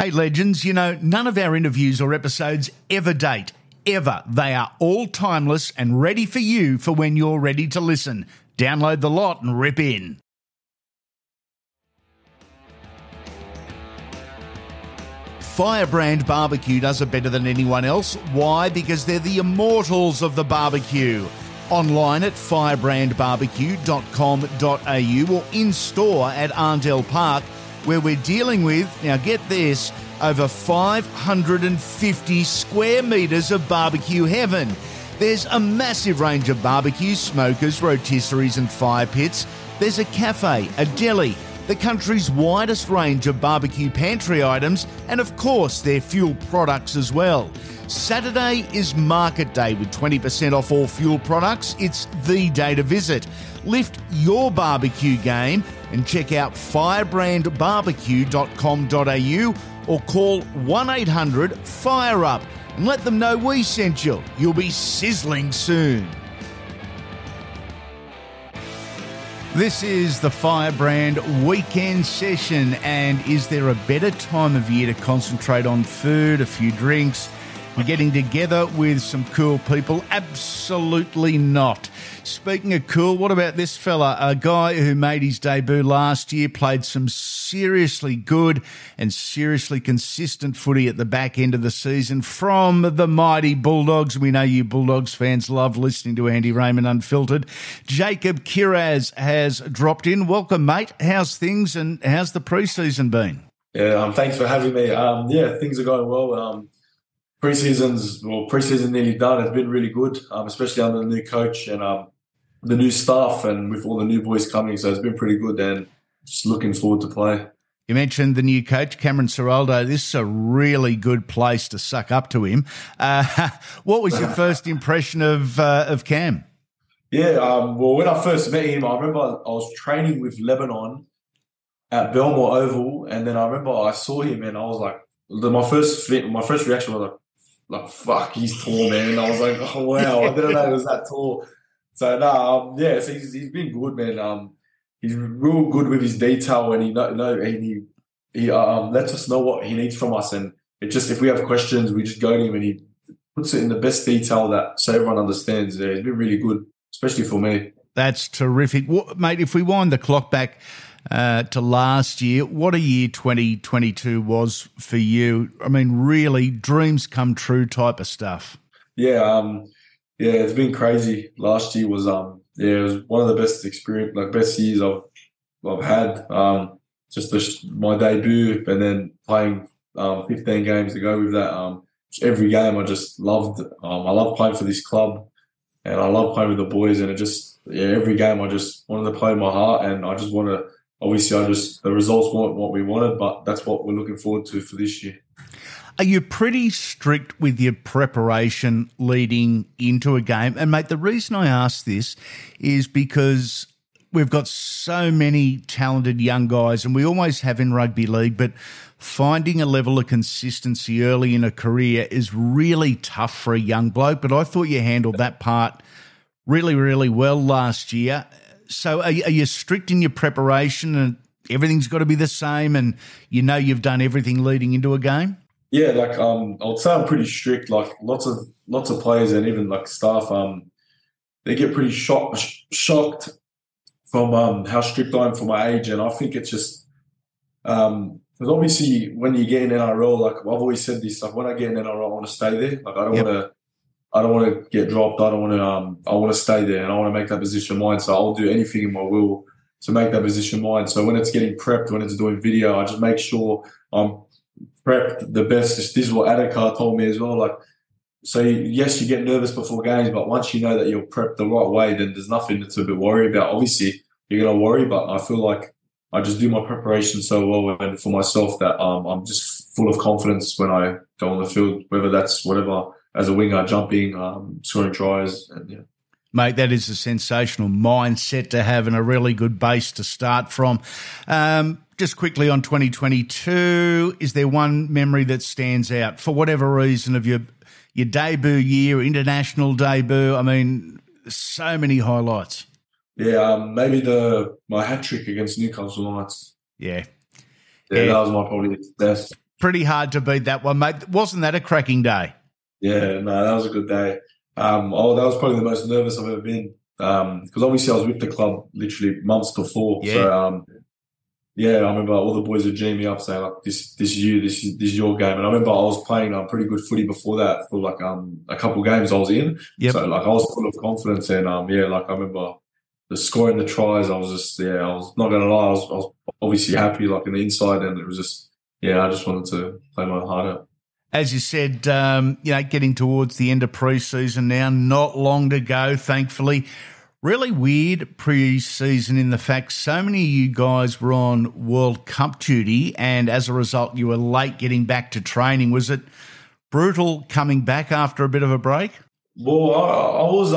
Hey, legends, you know, none of our interviews or episodes ever date, ever. They are all timeless and ready for you for when you're ready to listen. Download the lot and rip in. Firebrand Barbecue does it better than anyone else. Why? Because they're the immortals of the barbecue. Online at firebrandbarbecue.com.au or in-store at Arndell Park, where we're dealing with, now get this, over 550 square metres of barbecue heaven. There's a massive range of barbecues, smokers, rotisseries and fire pits. There's a cafe, a deli, the country's widest range of barbecue pantry items, and of course their fuel products as well. Saturday is market day with 20% off all fuel products. It's the day to visit. Lift your barbecue game and check out firebrandbarbecue.com.au or call 1-800-FIRE-UP and let them know we sent you. You'll be sizzling soon. This is the Firebrand Weekend Session, and is there a better time of year to concentrate on food, a few drinks, and getting together with some cool people? Absolutely not. Speaking of cool, what about this fella? A guy who made his debut last year, played some seriously good and seriously consistent footy at the back end of the season from the mighty Bulldogs. We know you Bulldogs fans love listening to Andy Raymond Unfiltered. Jacob Kiraz has dropped in. Welcome, mate. How's things and how's the pre-season been? Yeah, thanks for having me. Yeah, things are going well. Pre-season's nearly done. It's been really good, especially under the new coach and the new staff and with all the new boys coming. So it's been pretty good and just looking forward to play. You mentioned the new coach, Cameron Seraldo. This is a really good place to suck up to him. What was your first impression of Cam? Yeah, well, when I first met him, I remember I was training with Lebanon at Belmore Oval, and then I remember I saw him and I was like, my first reaction was like, fuck, he's tall, man. And I was like, oh, wow, I didn't know he was that tall. So, so he's been good, man. He's real good with his detail, and he lets us know what he needs from us. And it just, if we have questions, we just go to him, and he puts it in the best detail that so everyone understands. Yeah, it's been really good, especially for me. That's terrific. What, mate, if we wind the clock back to last year, what a year 2022 was for you. I mean, really, dreams come true type of stuff. Yeah, it's been crazy. Last year was it was one of the best years I've had. My debut, and then playing 15 games to go with that. Every game I just loved. I love playing for this club, and I love playing with the boys. And it just, every game I just wanted to play my heart, and I just want to. Obviously, the results weren't what we wanted, but that's what we're looking forward to for this year. Are you pretty strict with your preparation leading into a game? And, mate, the reason I ask this is because we've got so many talented young guys, and we always have in rugby league, but finding a level of consistency early in a career is really tough for a young bloke. But I thought you handled that part really, really well last year. So are you strict in your preparation and everything's got to be the same and you know you've done everything leading into a game? Yeah, I'd say I'm pretty strict. Like lots of players and even like staff, they get pretty shocked from how strict I am for my age. And I think it's just because obviously when you get in NRL, like I've always said this, like when I get in NRL, I want to stay there. Like I don't want to get dropped. I don't want to. I want to stay there, and I want to make that position mine. So I'll do anything in my will to make that position mine. So when it's getting prepped, when it's doing video, I just make sure I'm prepped the best. This is what Adekar told me as well. Like, so yes, you get nervous before games, but once you know that you're prepped the right way, then there's nothing to worry about. Obviously, you're gonna worry, but I feel like I just do my preparation so well, and for myself that I'm just full of confidence when I go on the field, whether that's whatever. As a winger, jumping, scoring tries. And yeah. Mate, that is a sensational mindset to have and a really good base to start from. Just quickly on 2022, is there one memory that stands out for whatever reason of your debut year, international debut? I mean, so many highlights. Yeah, maybe my hat-trick against Newcastle Knights. Yeah. That was my probably best. Pretty hard to beat that one, mate. Wasn't that a cracking day? Yeah, no, that was a good day. That was probably the most nervous I've ever been because obviously I was with the club literally months before. Yeah. So, I remember all the boys would G me up saying, like, this is your game. And I remember I was playing pretty good footy before that for, like, a couple of games I was in. Yep. So, like, I was full of confidence and, I remember the scoring the tries. I was just, I was not going to lie. I was obviously happy, like, in the inside, and it was just, I just wanted to play my heart out. As you said, getting towards the end of pre-season now, not long to go, thankfully. Really weird pre-season in the fact so many of you guys were on World Cup duty and as a result you were late getting back to training. Was it brutal coming back after a bit of a break? Well, I was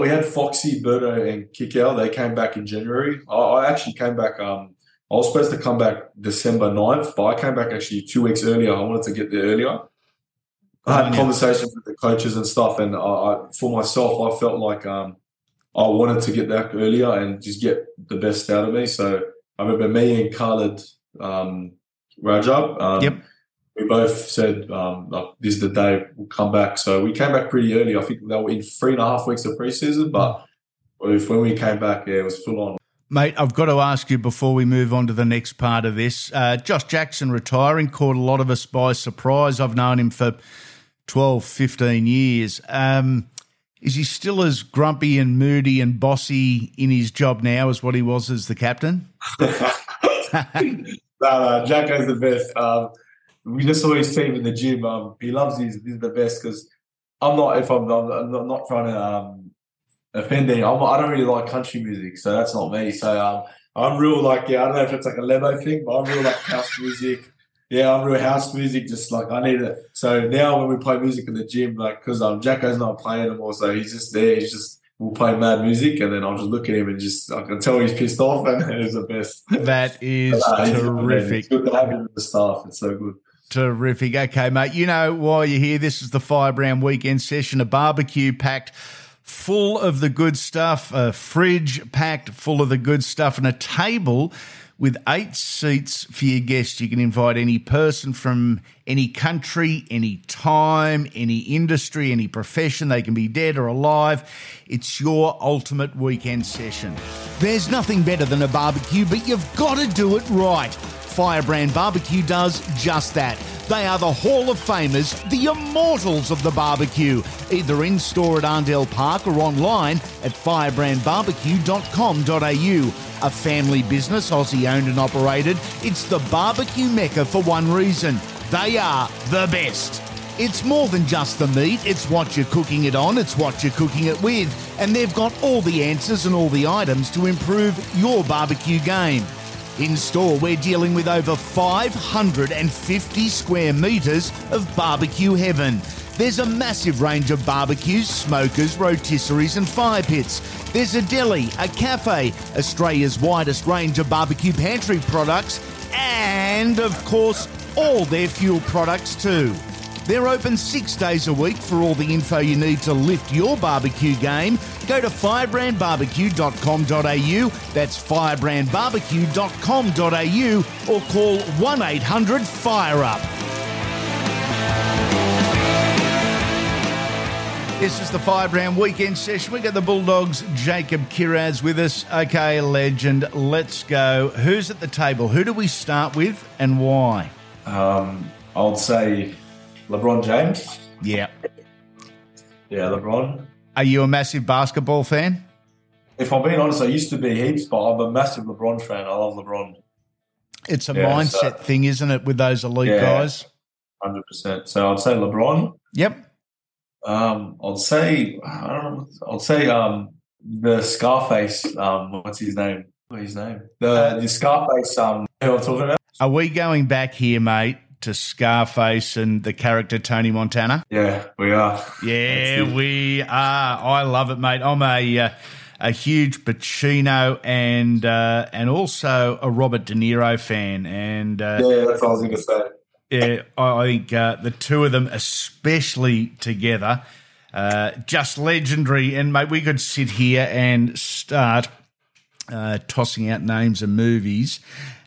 we had Foxy, Berto and Kikau. They came back in January. I actually came back I was supposed to come back December 9th, but I came back actually 2 weeks earlier. I wanted to get there earlier. I had conversations with the coaches and stuff, and for myself, I felt like I wanted to get back earlier and just get the best out of me. So I remember me and Khalid Rajab, we both said, this is the day we'll come back. So we came back pretty early. I think they were in 3.5 weeks of preseason, but when we came back, it was full on. Mate, I've got to ask you before we move on to the next part of this. Josh Jackson retiring caught a lot of us by surprise. I've known him for 12, 15 years. Is he still as grumpy and moody and bossy in his job now as what he was as the captain? No, Jacko's the best. We just saw his team in the gym. He loves his. He's the best because I'm not trying to offending. I don't really like country music, so that's not me. So I'm real like, I don't know if it's like a Lebo thing, but I'm real like house music. Yeah, I'm real house music, just like I need it. So now when we play music in the gym, like because Jacko's not playing anymore, so he's just there. He's just, we'll play mad music and then I'll just look at him and just, I can tell he's pissed off and it is the best. That is terrific. It's good to have him with the staff. It's so good. Terrific. Okay, mate, you know why you're here. This is the Firebrand Weekend Session, a barbecue packed full of the good stuff, a fridge packed full of the good stuff, and a table with 8 seats for your guests. You can invite any person from any country, any time, any industry, any profession. They can be dead or alive. It's your ultimate weekend session. There's nothing better than a barbecue, but you've got to do it right. Firebrand Barbecue does just that. They are the Hall of Famers, the immortals of the barbecue, either in-store at Arndell Park or online at firebrandbarbecue.com.au. A family business, Aussie-owned and operated, it's the barbecue mecca for one reason. They are the best. It's more than just the meat, it's what you're cooking it on, it's what you're cooking it with, and they've got all the answers and all the items to improve your barbecue game. In store, we're dealing with over 550 square metres of barbecue heaven. There's a massive range of barbecues, smokers, rotisseries and fire pits. There's a deli, a cafe, Australia's widest range of barbecue pantry products, and, of course, all their fuel products too. They're open 6 days a week. For all the info you need to lift your barbecue game, go to firebrandbarbecue.com.au. That's firebrandbarbecue.com.au or call 1-800-FIRE-UP. This is the Firebrand Weekend Session. We got the Bulldogs' Jacob Kiraz with us. Okay, legend, let's go. Who's at the table? Who do we start with and why? I would say LeBron James. Yeah. Yeah, LeBron. Are you a massive basketball fan? If I'm being honest, I used to be heaps, but I'm a massive LeBron fan. I love LeBron. It's a mindset thing, isn't it, with those elite guys? 100%. So I'd say LeBron. Yep. I'd say the Scarface, what's his name? The Scarface, who I'm talking about. Are we going back here, mate, to Scarface and the character Tony Montana? Yeah, we are. Yeah, we are. I love it, mate. I'm a huge Pacino and also a Robert De Niro fan. And that's what I was going to say. Yeah, I think the two of them, especially together, just legendary. And, mate, we could sit here and start tossing out names of movies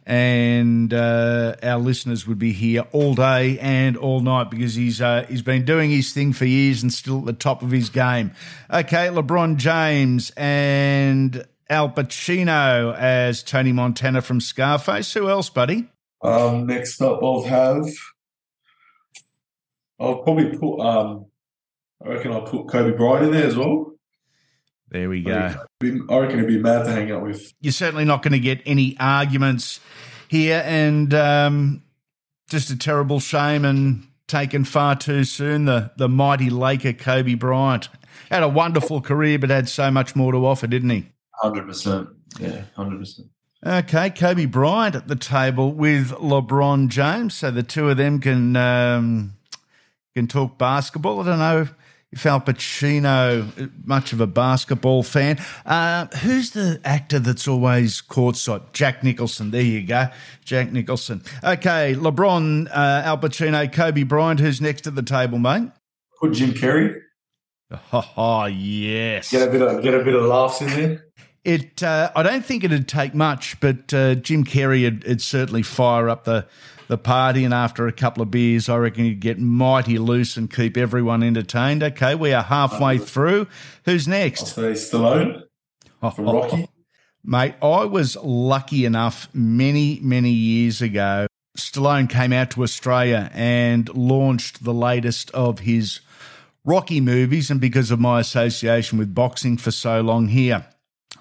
and our listeners would be here all day and all night because he's been doing his thing for years and still at the top of his game. Okay, LeBron James and Al Pacino as Tony Montana from Scarface. Who else, buddy? Next up, I'll put Kobe Bryant in there as well. There we go. I reckon it'd be mad to hang out with. You're certainly not going to get any arguments here, and just a terrible shame and taken far too soon, the mighty Laker Kobe Bryant. Had a wonderful career but had so much more to offer, didn't he? 100%. Yeah, 100%. Okay, Kobe Bryant at the table with LeBron James, so the two of them can talk basketball. I don't know if Al Pacino, much of a basketball fan. Who's the actor that's always courtside? Jack Nicholson. There you go, Jack Nicholson. Okay, LeBron, Al Pacino, Kobe Bryant. Who's next at the table, mate? Put Jim Carrey. Oh, yes. Get a bit of laughs in there. I don't think it'd take much, but Jim Carrey would certainly fire up the party, and after a couple of beers, I reckon you'd get mighty loose and keep everyone entertained. Okay, we are halfway through. Who's next? I'll say Stallone from Rocky. Mate, I was lucky enough many, many years ago. Stallone came out to Australia and launched the latest of his Rocky movies, and because of my association with boxing for so long here,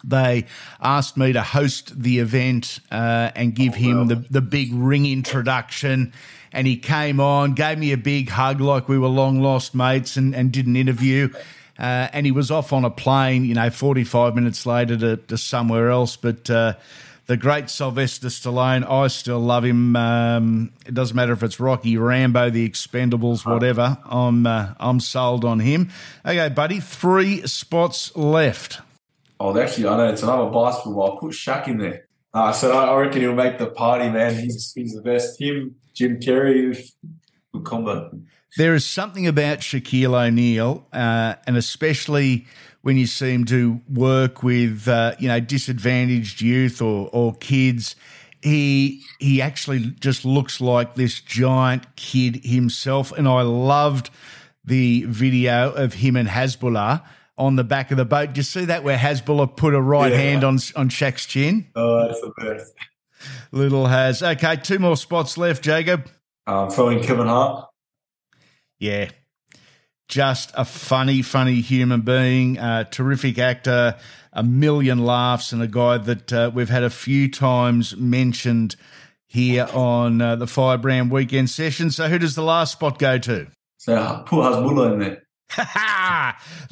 they asked me to host the event and give him the big ring introduction, and he came on, gave me a big hug like we were long-lost mates, and did an interview, and he was off on a plane, 45 minutes later to somewhere else. But the great Sylvester Stallone, I still love him. It doesn't matter if it's Rocky, Rambo, The Expendables, whatever. I'm sold on him. Okay, buddy, 3 spots left. Oh, actually, I know it's another basketball. I'll put Shaq in there. I reckon he'll make the party, man. He's the best. Him, Jim Carrey, good combo. There is something about Shaquille O'Neal, and especially when you see him do work with disadvantaged youth or kids, he actually just looks like this giant kid himself. And I loved the video of him and Hasbullah on the back of the boat. Do you see that, where Hasbullah put a right hand on Shaq's chin? Oh, that's the best. Little Has. Okay, 2 more spots left, Jacob. Throwing Kevin Hart. Yeah, just a funny, funny human being, a terrific actor, a million laughs, and a guy that we've had a few times mentioned here on the Firebrand Weekend Session. So who does the last spot go to? So put Hasbullah in there.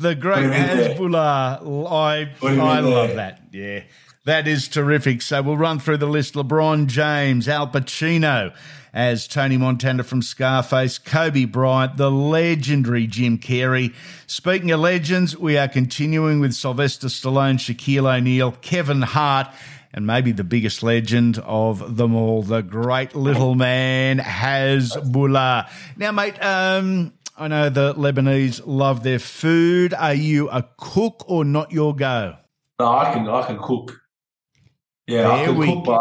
The great Hasbullah. I love that. Yeah, that is terrific. So we'll run through the list. LeBron James, Al Pacino as Tony Montana from Scarface, Kobe Bryant, the legendary Jim Carrey. Speaking of legends, we are continuing with Sylvester Stallone, Shaquille O'Neal, Kevin Hart, and maybe the biggest legend of them all, the great little man, Hasbullah. Now, mate, I know the Lebanese love their food. Are you a cook or not your go? No, I can cook. Yeah, I can cook, but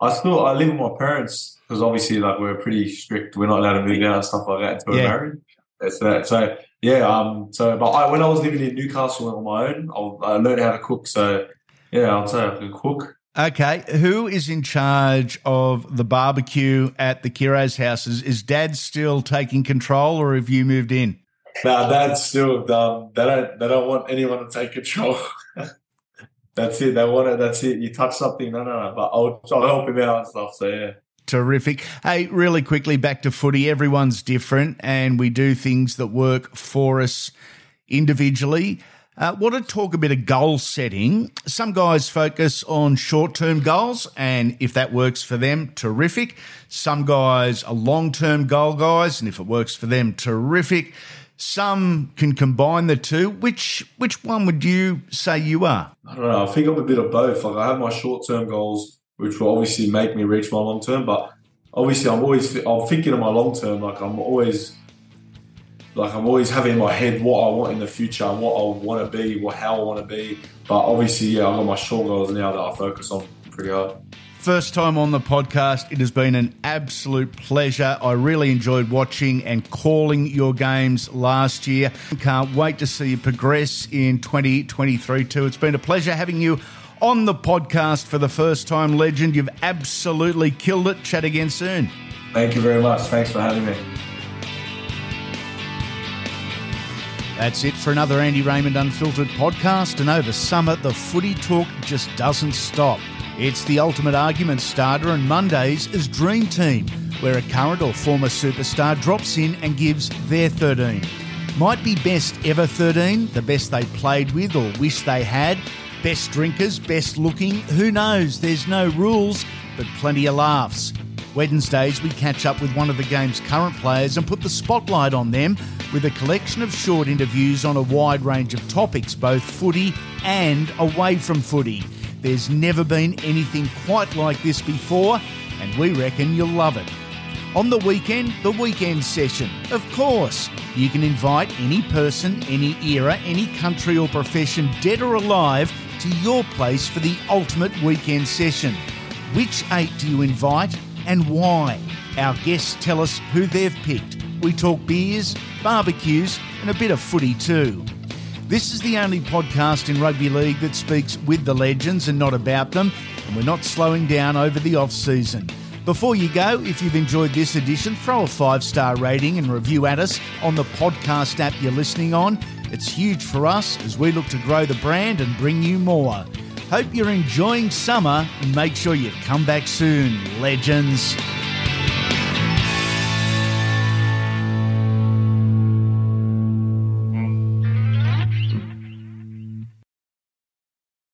I live with my parents because obviously, we're pretty strict. We're not allowed to move out and stuff like that until we're married. That's that. So yeah, when I was living in Newcastle on my own, I learned how to cook. So yeah, I'll say I can cook. Okay, who is in charge of the barbecue at the Kiraz house? Is Dad still taking control, or have you moved in? No, Dad's still dumb. They don't want anyone to take control. That's it. They want it. That's it. You touch something, no. But I'll help him out and stuff. So yeah. Terrific. Hey, really quickly, back to footy. Everyone's different, and we do things that work for us individually. Want to talk a bit of goal setting. Some guys focus on short-term goals, and if that works for them, terrific. Some guys are long-term goal guys, and if it works for them, terrific. Some can combine the two. Which one would you say you are? I don't know. I think I'm a bit of both. I have my short-term goals, which will obviously make me reach my long-term, but obviously I'm thinking of my long-term. I'm always having in my head what I want in the future, what I want to be, how I want to be. But obviously, I've got my short goals now that I focus on pretty hard. First time on the podcast. It has been an absolute pleasure. I really enjoyed watching and calling your games last year. Can't wait to see you progress in 2023 too. It's been a pleasure having you on the podcast for the first time, legend. You've absolutely killed it. Chat again soon. Thank you very much. Thanks for having me. That's it for another Andy Raymond Unfiltered podcast. And over summer, the footy talk just doesn't stop. It's the ultimate argument starter, and Mondays is Dream Team, where a current or former superstar drops in and gives their 13. Might be best ever 13, the best they played with or wish they had, best drinkers, best looking, who knows, there's no rules, but plenty of laughs. Wednesdays, we catch up with one of the game's current players and put the spotlight on them with a collection of short interviews on a wide range of topics, both footy and away from footy. There's never been anything quite like this before, and we reckon you'll love it. On the weekend session, of course. You can invite any person, any era, any country or profession, dead or alive, to your place for the ultimate weekend session. Which 8 do you invite and why? Our guests tell us who they've picked. We talk beers, barbecues, and a bit of footy too. This is the only podcast in rugby league that speaks with the legends and not about them, and we're not slowing down over the off-season. Before you go, if you've enjoyed this edition, throw a 5-star rating and review at us on the podcast app you're listening on. It's huge for us as we look to grow the brand and bring you more. Hope you're enjoying summer and make sure you come back soon, legends.